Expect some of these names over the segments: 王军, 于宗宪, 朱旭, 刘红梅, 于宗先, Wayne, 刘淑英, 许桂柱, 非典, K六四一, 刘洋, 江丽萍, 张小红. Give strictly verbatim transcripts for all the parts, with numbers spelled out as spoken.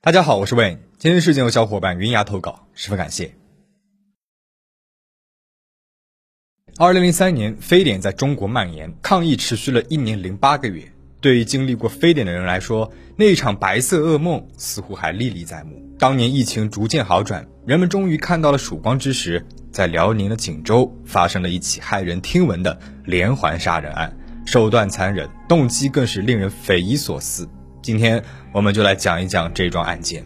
大家好，我是 Wayne。 今天事件由小伙伴云牙投稿，十分感谢。二零零三年，非典在中国蔓延，抗疫持续了一年零八个月。对于经历过非典的人来说，那一场白色噩梦似乎还历历在目。当年疫情逐渐好转，人们终于看到了曙光之时，在辽宁的锦州发生了一起骇人听闻的连环杀人案，手段残忍，动机更是令人匪夷所思。今天我们就来讲一讲这桩案件。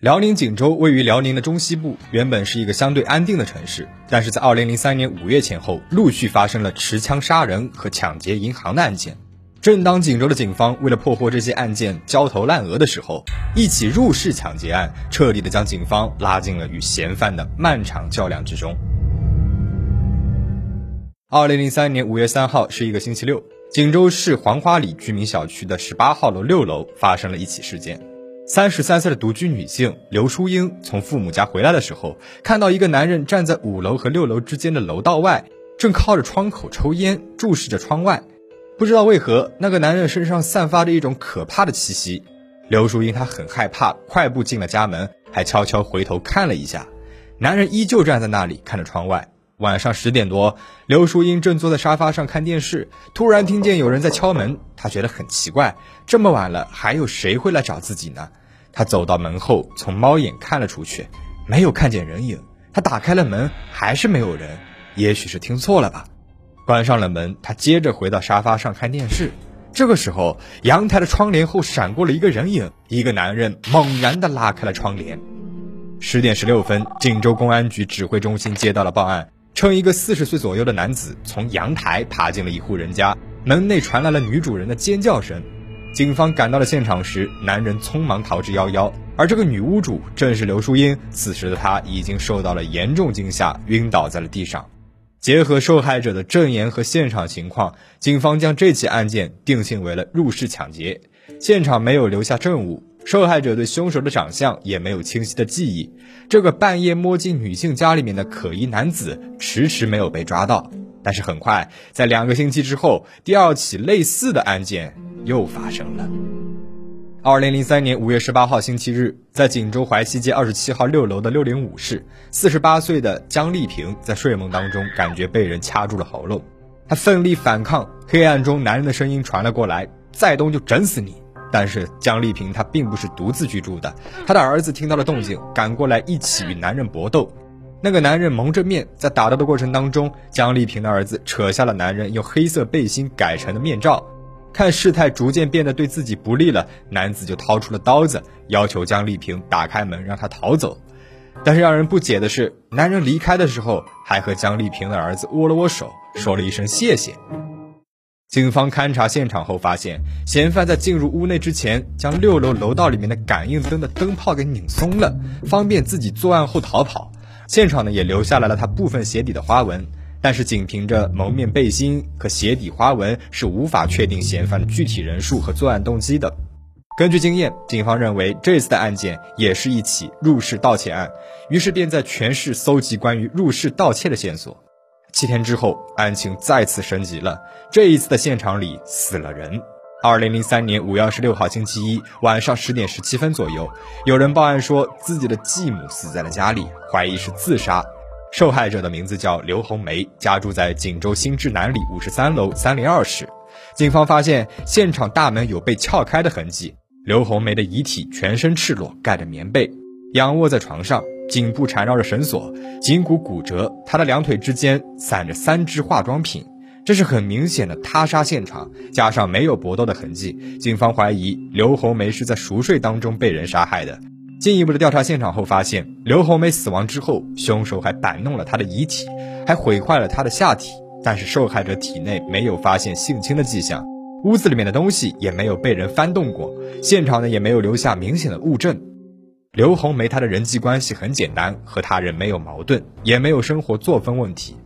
辽宁锦州位于辽宁的中西部，原本是一个相对安定的城市，但是在二零零三年五月前后，陆续发生了持枪杀人和抢劫银行的案件。正当锦州的警方为了破获这些案件焦头烂额的时候，一起入室抢劫案彻底的将警方拉进了与嫌犯的漫长较量之中。二零零三年五月三号是一个星期六，锦州市黄花里居民小区的十八号楼六楼发生了一起事件。三十三岁的独居女性刘淑英从父母家回来的时候，看到一个男人站在五楼和六楼之间的楼道外，正靠着窗口抽烟，注视着窗外。不知道为何，那个男人身上散发着一种可怕的气息。刘淑英她很害怕，快步进了家门，还悄悄回头看了一下，男人依旧站在那里看着窗外。晚上十点多，刘淑英正坐在沙发上看电视，突然听见有人在敲门，她觉得很奇怪，这么晚了，还有谁会来找自己呢？她走到门后，从猫眼看了出去，没有看见人影。她打开了门，还是没有人，也许是听错了吧。关上了门，她接着回到沙发上看电视。这个时候，阳台的窗帘后闪过了一个人影，一个男人猛然地拉开了窗帘。十点十六分，锦州公安局指挥中心接到了报案，称一个四十岁左右的男子从阳台爬进了一户人家，门内传来了女主人的尖叫声。警方赶到了现场时，男人匆忙逃之夭夭，而这个女屋主正是刘淑英。此时的她已经受到了严重惊吓，晕倒在了地上。结合受害者的证言和现场情况，警方将这起案件定性为了入室抢劫。现场没有留下证物，受害者对凶手的长相也没有清晰的记忆，这个半夜摸进女性家里面的可疑男子迟迟没有被抓到。但是很快，在两个星期之后，第二起类似的案件又发生了。二零零三年五月十八号星期日，在锦州淮西街二十七号六楼的六零五室，四十八岁的江丽萍在睡梦当中感觉被人掐住了喉咙，她奋力反抗，黑暗中男人的声音传了过来，再动就整死你。但是江丽萍她并不是独自居住的，她的儿子听到了动静，赶过来一起与男人搏斗。那个男人蒙着面，在打斗的过程当中，江丽萍的儿子扯下了男人用黑色背心改成的面罩。看事态逐渐变得对自己不利了，男子就掏出了刀子，要求江丽萍打开门让她逃走。但是让人不解的是，男人离开的时候还和江丽萍的儿子握了握手，说了一声谢谢。警方勘察现场后发现，嫌犯在进入屋内之前，将六楼楼道里面的感应灯的灯泡给拧松了，方便自己作案后逃跑。现场呢也留下来了他部分鞋底的花纹，但是仅凭着蒙面背心和鞋底花纹是无法确定嫌犯的具体人数和作案动机的。根据经验，警方认为这次的案件也是一起入室盗窃案，于是便在全市搜集关于入室盗窃的线索。七天之后，案情再次升级了，这一次的现场里死了人。二零零三年五月二十六号星期一晚上十点十七分左右，有人报案说自己的继母死在了家里，怀疑是自杀。受害者的名字叫刘红梅，家住在锦州新志南里五十三楼三零二室。警方发现现场大门有被撬开的痕迹，刘红梅的遗体全身赤裸，盖着棉被，仰卧在床上，颈部缠绕着绳索，颈骨骨折，她的两腿之间散着三支化妆品。这是很明显的他杀现场，加上没有搏斗的痕迹，警方怀疑刘红梅是在熟睡当中被人杀害的。进一步的调查现场后发现，刘红梅死亡之后，凶手还摆弄了她的遗体，还毁坏了她的下体，但是受害者体内没有发现性侵的迹象，屋子里面的东西也没有被人翻动过，现场呢也没有留下明显的物证。刘红梅她的人际关系很简单，和他人没有矛盾，也没有生活作风问题，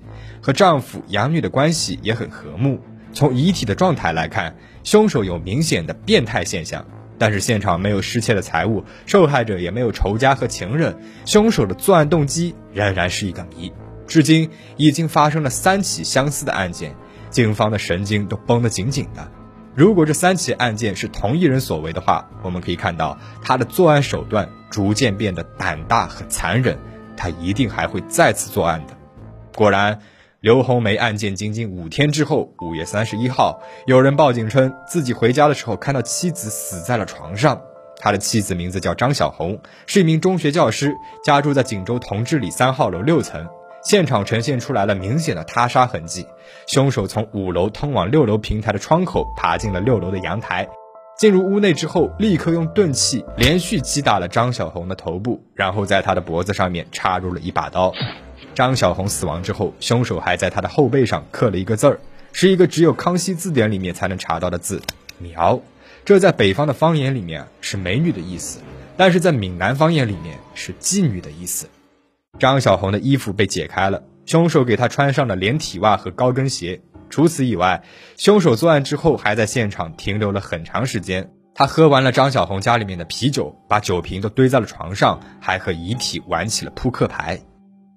和丈夫养女的关系也很和睦。从遗体的状态来看，凶手有明显的变态现象，但是现场没有失窃的财物，受害者也没有仇家和情人，凶手的作案动机仍然是一个谜。至今已经发生了三起相似的案件，警方的神经都绷得紧紧的。如果这三起案件是同一人所为的话，我们可以看到他的作案手段逐渐变得胆大和残忍，他一定还会再次作案的。果然，刘红梅案件仅仅五天之后，五月三十一号，有人报警称自己回家的时候看到妻子死在了床上。他的妻子名字叫张小红，是一名中学教师，家住在锦州同治里三号楼六层。现场呈现出来了明显的他杀痕迹，凶手从五楼通往六楼平台的窗口爬进了六楼的阳台，进入屋内之后，立刻用钝器连续击打了张小红的头部，然后在她的脖子上面插入了一把刀。张小红死亡之后，凶手还在她的后背上刻了一个字儿，是一个只有康熙字典里面才能查到的字，苗。这在北方的方言里面是美女的意思，但是在闽南方言里面是妓女的意思。张小红的衣服被解开了，凶手给她穿上了连体袜和高跟鞋。除此以外，凶手作案之后还在现场停留了很长时间，他喝完了张小红家里面的啤酒，把酒瓶都堆在了床上，还和遗体玩起了扑克牌。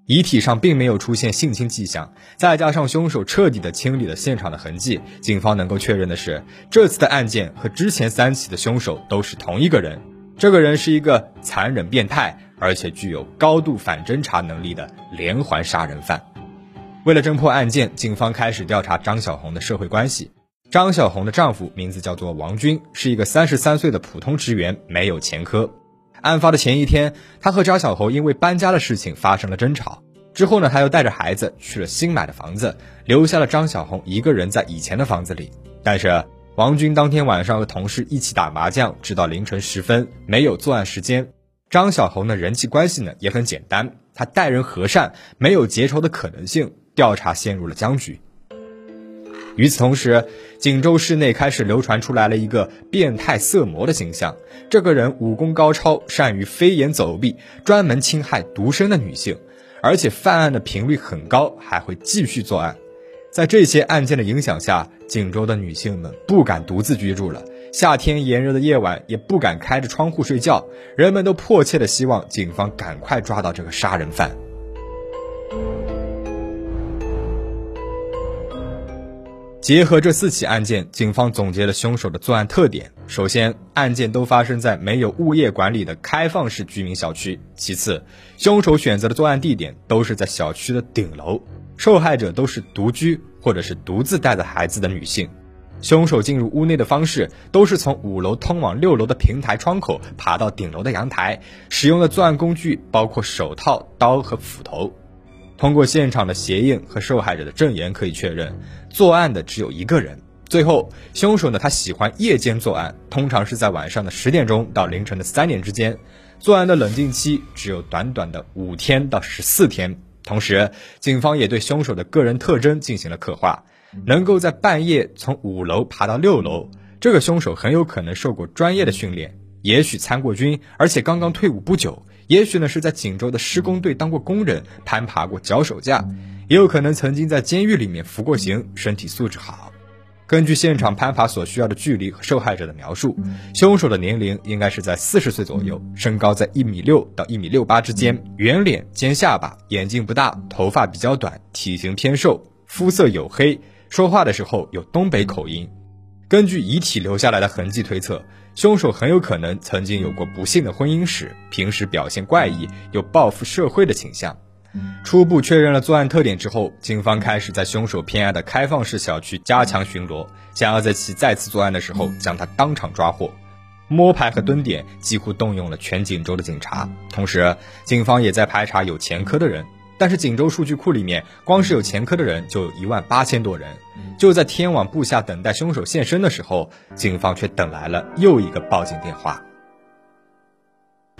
遗体上并没有出现性侵迹象，再加上凶手彻底的清理了现场的痕迹，警方能够确认的是，这次的案件和之前三起的凶手都是同一个人。这个人是一个残忍变态，而且具有高度反侦查能力的连环杀人犯。为了侦破案件，警方开始调查张小红的社会关系。张小红的丈夫名字叫做王军，是一个三十三岁的普通职员，没有前科。案发的前一天，他和张小红因为搬家的事情发生了争吵，之后呢，他又带着孩子去了新买的房子，留下了张小红一个人在以前的房子里。但是王军当天晚上和同事一起打麻将，直到凌晨时分，没有作案时间。张小红的人际关系呢也很简单，他待人和善，没有结仇的可能性，调查陷入了僵局。与此同时，锦州市内开始流传出来了一个变态色魔的形象。这个人武功高超，善于飞檐走壁，专门侵害独身的女性，而且犯案的频率很高，还会继续作案。在这些案件的影响下，锦州的女性们不敢独自居住了，夏天炎热的夜晚也不敢开着窗户睡觉，人们都迫切地希望警方赶快抓到这个杀人犯。结合这四起案件，警方总结了凶手的作案特点。首先，案件都发生在没有物业管理的开放式居民小区。其次，凶手选择的作案地点都是在小区的顶楼，受害者都是独居或者是独自带着孩子的女性。凶手进入屋内的方式都是从五楼通往六楼的平台窗口爬到顶楼的阳台，使用的作案工具包括手套、刀和斧头。通过现场的鞋印和受害者的证言可以确认，作案的只有一个人。最后，凶手呢，他喜欢夜间作案，通常是在晚上的十点钟到凌晨的三点之间。作案的冷静期只有短短的五天到十四天。同时，警方也对凶手的个人特征进行了刻画，能够在半夜从五楼爬到六楼，这个凶手很有可能受过专业的训练，也许参过军，而且刚刚退伍不久。也许呢是在锦州的施工队当过工人，攀爬过脚手架，也有可能曾经在监狱里面服过刑，身体素质好。根据现场攀爬所需要的距离和受害者的描述，凶手的年龄应该是在四十岁左右，身高在一米六到一米六八之间，圆脸、尖下巴，眼睛不大，头发比较短，体型偏瘦，肤色黝黑，说话的时候有东北口音。根据遗体留下来的痕迹推测，凶手很有可能曾经有过不幸的婚姻史，平时表现怪异，有报复社会的倾向。初步确认了作案特点之后，警方开始在凶手偏爱的开放式小区加强巡逻，想要在其再次作案的时候将他当场抓获。摸排和蹲点几乎动用了全锦州的警察，同时警方也在排查有前科的人。但是锦州数据库里面光是有前科的人就有一万八千多人。就在天网布下等待凶手现身的时候，警方却等来了又一个报警电话。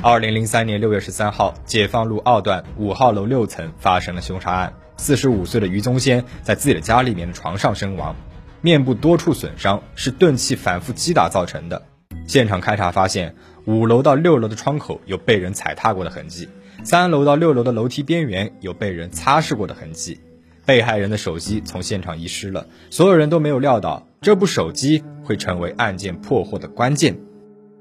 二零零三年六月十三号，解放路二段五号楼六层发生了凶杀案，四十五岁的于宗先在自己的家里面的床上身亡，面部多处损伤，是钝器反复击打造成的。现场勘查发现，五楼到六楼的窗口有被人踩踏过的痕迹，三楼到六楼的楼梯边缘有被人擦拭过的痕迹。被害人的手机从现场遗失了，所有人都没有料到这部手机会成为案件破获的关键。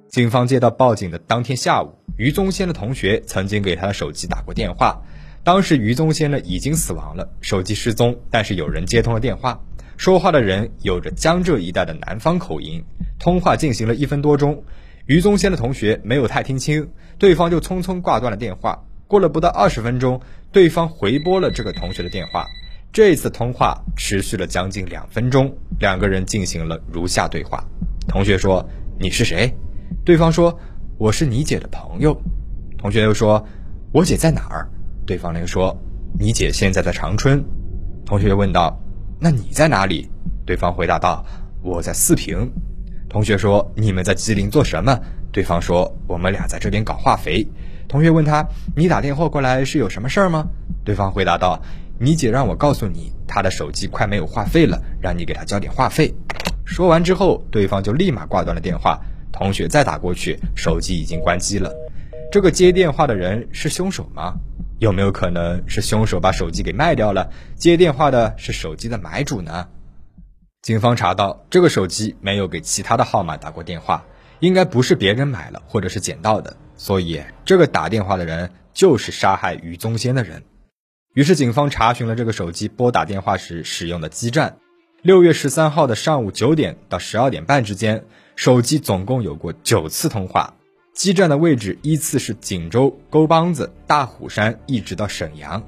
警方接到报警的当天下午，于宗先的同学曾经给他的手机打过电话，当时于宗宪呢已经死亡了，手机失踪，但是有人接通了电话，说话的人有着江浙一带的南方口音。通话进行了一分多钟，于宗宪的同学没有太听清，对方就匆匆挂断了电话。过了不到二十分钟，对方回拨了这个同学的电话。这次通话持续了将近两分钟，两个人进行了如下对话。同学说：“你是谁？”对方说：“我是你姐的朋友。”同学又说：“我姐在哪儿？”对方又说：“你姐现在在长春。”同学又问道：“那你在哪里？”对方回答道：“我在四平。”同学说：“你们在吉林做什么？”对方说：“我们俩在这边搞化肥。”同学问他：“你打电话过来是有什么事儿吗？”对方回答道：“你姐让我告诉你，她的手机快没有话费了，让你给她交点话费。”说完之后，对方就立马挂断了电话。同学再打过去，手机已经关机了。这个接电话的人是凶手吗？有没有可能是凶手把手机给卖掉了？接电话的是手机的买主呢？警方查到，这个手机没有给其他的号码打过电话，应该不是别人买了或者是捡到的，所以这个打电话的人就是杀害于宗宪的人。于是警方查询了这个手机拨打电话时使用的基站。六月十三号的上午九点到十二点半之间，手机总共有过九次通话。基站的位置依次是锦州、沟帮子、大虎山一直到沈阳。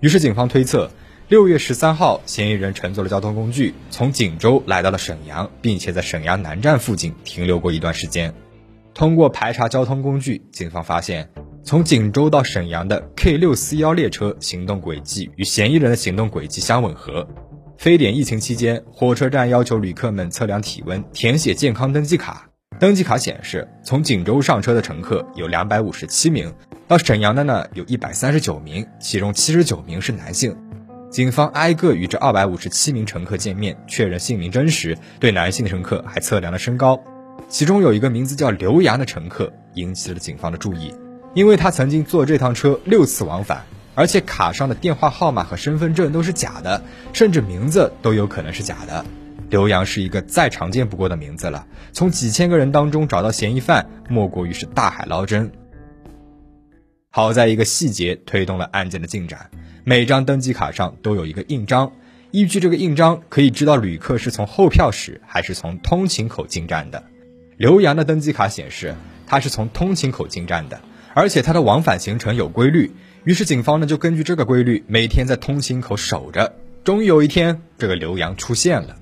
于是警方推测，六月十三号嫌疑人乘坐了交通工具从锦州来到了沈阳，并且在沈阳南站附近停留过一段时间。通过排查交通工具，警方发现从锦州到沈阳的 K 六四一 列车行动轨迹与嫌疑人的行动轨迹相吻合。非典疫情期间，火车站要求旅客们测量体温，填写健康登记卡。登记卡显示，从锦州上车的乘客有二百五十七名，到沈阳的呢有一百三十九名，其中七十九名是男性。警方挨个与这二百五十七名乘客见面，确认姓名真实，对男性乘客还测量了身高。其中有一个名字叫刘洋的乘客引起了警方的注意，因为他曾经坐这趟车六次往返，而且卡上的电话号码和身份证都是假的，甚至名字都有可能是假的。刘洋是一个再常见不过的名字了，从几千个人当中找到嫌疑犯，莫过于是大海捞针。好在一个细节推动了案件的进展，每张登记卡上都有一个印章，依据这个印章可以知道旅客是从候票室还是从通勤口进站的。刘洋的登记卡显示他是从通勤口进站的，而且他的往返行程有规律，于是警方呢就根据这个规律每天在通勤口守着。终于有一天，这个刘洋出现了。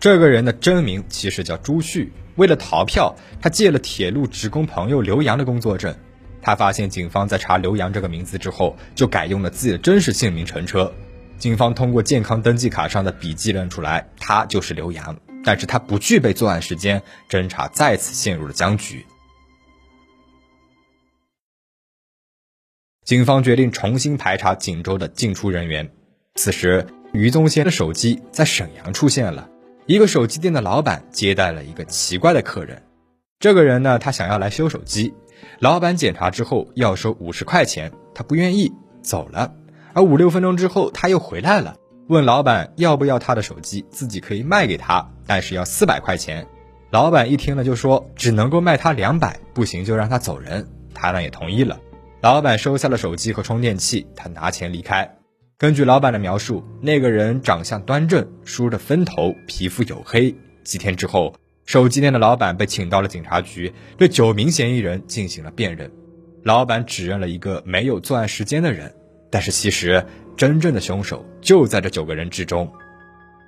这个人的真名其实叫朱旭，为了逃票，他借了铁路职工朋友刘洋的工作证。他发现警方在查刘洋这个名字之后，就改用了自己的真实姓名乘车。警方通过健康登记卡上的笔迹认出来他就是刘洋，但是他不具备作案时间，侦查再次陷入了僵局。警方决定重新排查锦州的进出人员。此时，于宗宪的手机在沈阳出现了。一个手机店的老板接待了一个奇怪的客人。这个人呢，他想要来修手机，老板检查之后要收五十块钱，他不愿意，走了。而五六分钟之后，他又回来了，问老板要不要他的手机，自己可以卖给他，但是要四百块钱。老板一听呢，就说只能够卖他两百，不行就让他走人。他呢也同意了。老板收下了手机和充电器，他拿钱离开。根据老板的描述，那个人长相端正，梳着分头，皮肤黝黑。几天之后，手机店的老板被请到了警察局，对九名嫌疑人进行了辨认。老板指认了一个没有作案时间的人，但是其实真正的凶手就在这九个人之中。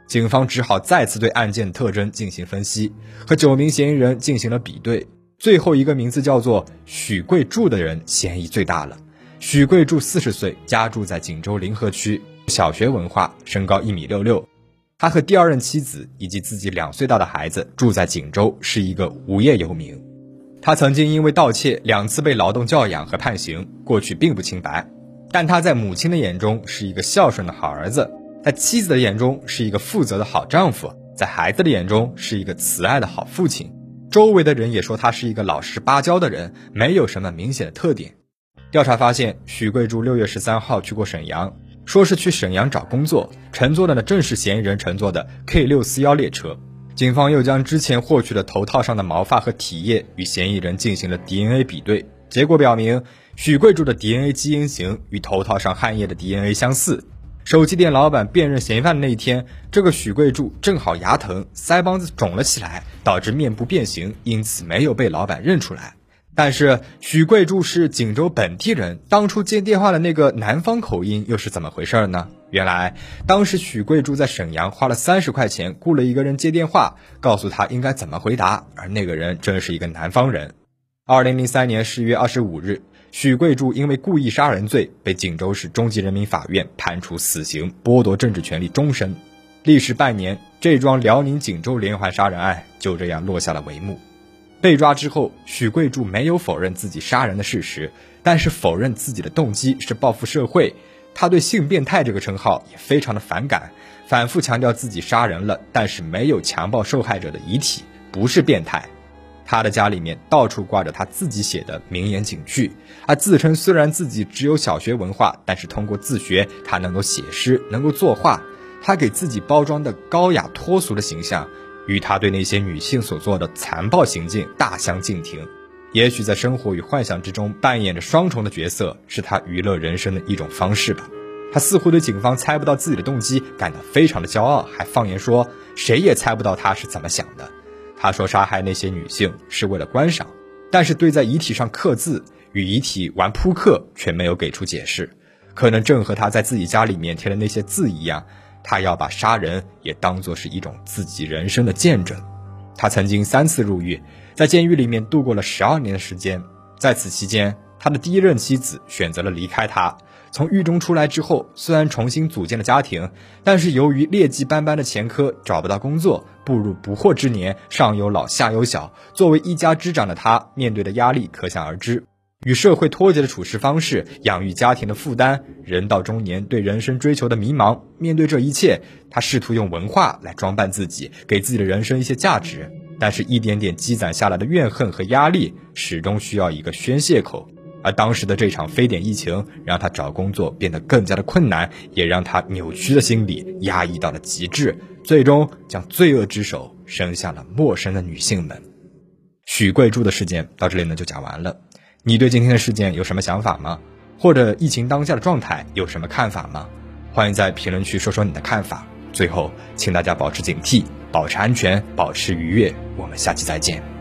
警方只好再次对案件特征进行分析，和九名嫌疑人进行了比对。最后一个名字叫做许桂柱的人嫌疑最大了。许桂柱四十岁，家住在锦州临河区，小学文化，身高一米六六。他和第二任妻子以及自己两岁大的孩子住在锦州，是一个无业游民。他曾经因为盗窃两次被劳动教养和判刑，过去并不清白。但他在母亲的眼中是一个孝顺的好儿子，在妻子的眼中是一个负责的好丈夫，在孩子的眼中是一个慈爱的好父亲。周围的人也说他是一个老实巴交的人，没有什么明显的特点。调查发现，许桂柱六月十三号去过沈阳，说是去沈阳找工作，乘坐的呢正是嫌疑人乘坐的 K 六四一 列车。警方又将之前获取的头套上的毛发和体液与嫌疑人进行了 D N A 比对，结果表明许贵柱的 D N A 基因型与头套上汗液的 D N A 相似。手机店老板辨认嫌疑犯的那一天，这个许贵柱正好牙疼，腮帮子肿了起来，导致面部变形，因此没有被老板认出来。但是许贵柱是锦州本地人，当初接电话的那个南方口音又是怎么回事呢？原来当时许贵柱在沈阳花了三十块钱雇了一个人接电话，告诉他应该怎么回答，而那个人正是一个南方人。二零零三年十月二十五日，许贵柱因为故意杀人罪被锦州市中级人民法院判处死刑，剥夺政治权利终身。历时半年，这桩辽宁锦州连环杀人案就这样落下了帷幕。被抓之后，许贵柱没有否认自己杀人的事实，但是否认自己的动机是报复社会。他对性变态这个称号也非常的反感，反复强调自己杀人了，但是没有强暴受害者的遗体，不是变态。他的家里面到处挂着他自己写的名言警句，他自称虽然自己只有小学文化，但是通过自学他能够写诗，能够作画。他给自己包装的高雅脱俗的形象与他对那些女性所做的残暴行径大相径庭。也许在生活与幻想之中扮演着双重的角色，是他娱乐人生的一种方式吧。他似乎对警方猜不到自己的动机感到非常的骄傲，还放言说谁也猜不到他是怎么想的。他说杀害那些女性是为了观赏，但是对在遗体上刻字、与遗体玩扑克却没有给出解释。可能正和他在自己家里面贴的那些字一样，他要把杀人也当作是一种自己人生的见证。他曾经三次入狱，在监狱里面度过了十二年的时间。在此期间，他的第一任妻子选择了离开他。从狱中出来之后，虽然重新组建了家庭，但是由于劣迹斑斑的前科，找不到工作，步入不惑之年，上有老下有小，作为一家之长的他，面对的压力可想而知。与社会脱节的处事方式，养育家庭的负担，人到中年对人生追求的迷茫，面对这一切，他试图用文化来装扮自己，给自己的人生一些价值。但是一点点积攒下来的怨恨和压力，始终需要一个宣泄口。而当时的这场非典疫情，让他找工作变得更加的困难，也让他扭曲的心理压抑到了极致，最终将罪恶之手伸向了陌生的女性们。许贵柱的事件到这里呢就讲完了。你对今天的事件有什么想法吗？或者疫情当下的状态有什么看法吗？欢迎在评论区说说你的看法。最后，请大家保持警惕，保持安全，保持愉悦。我们下期再见。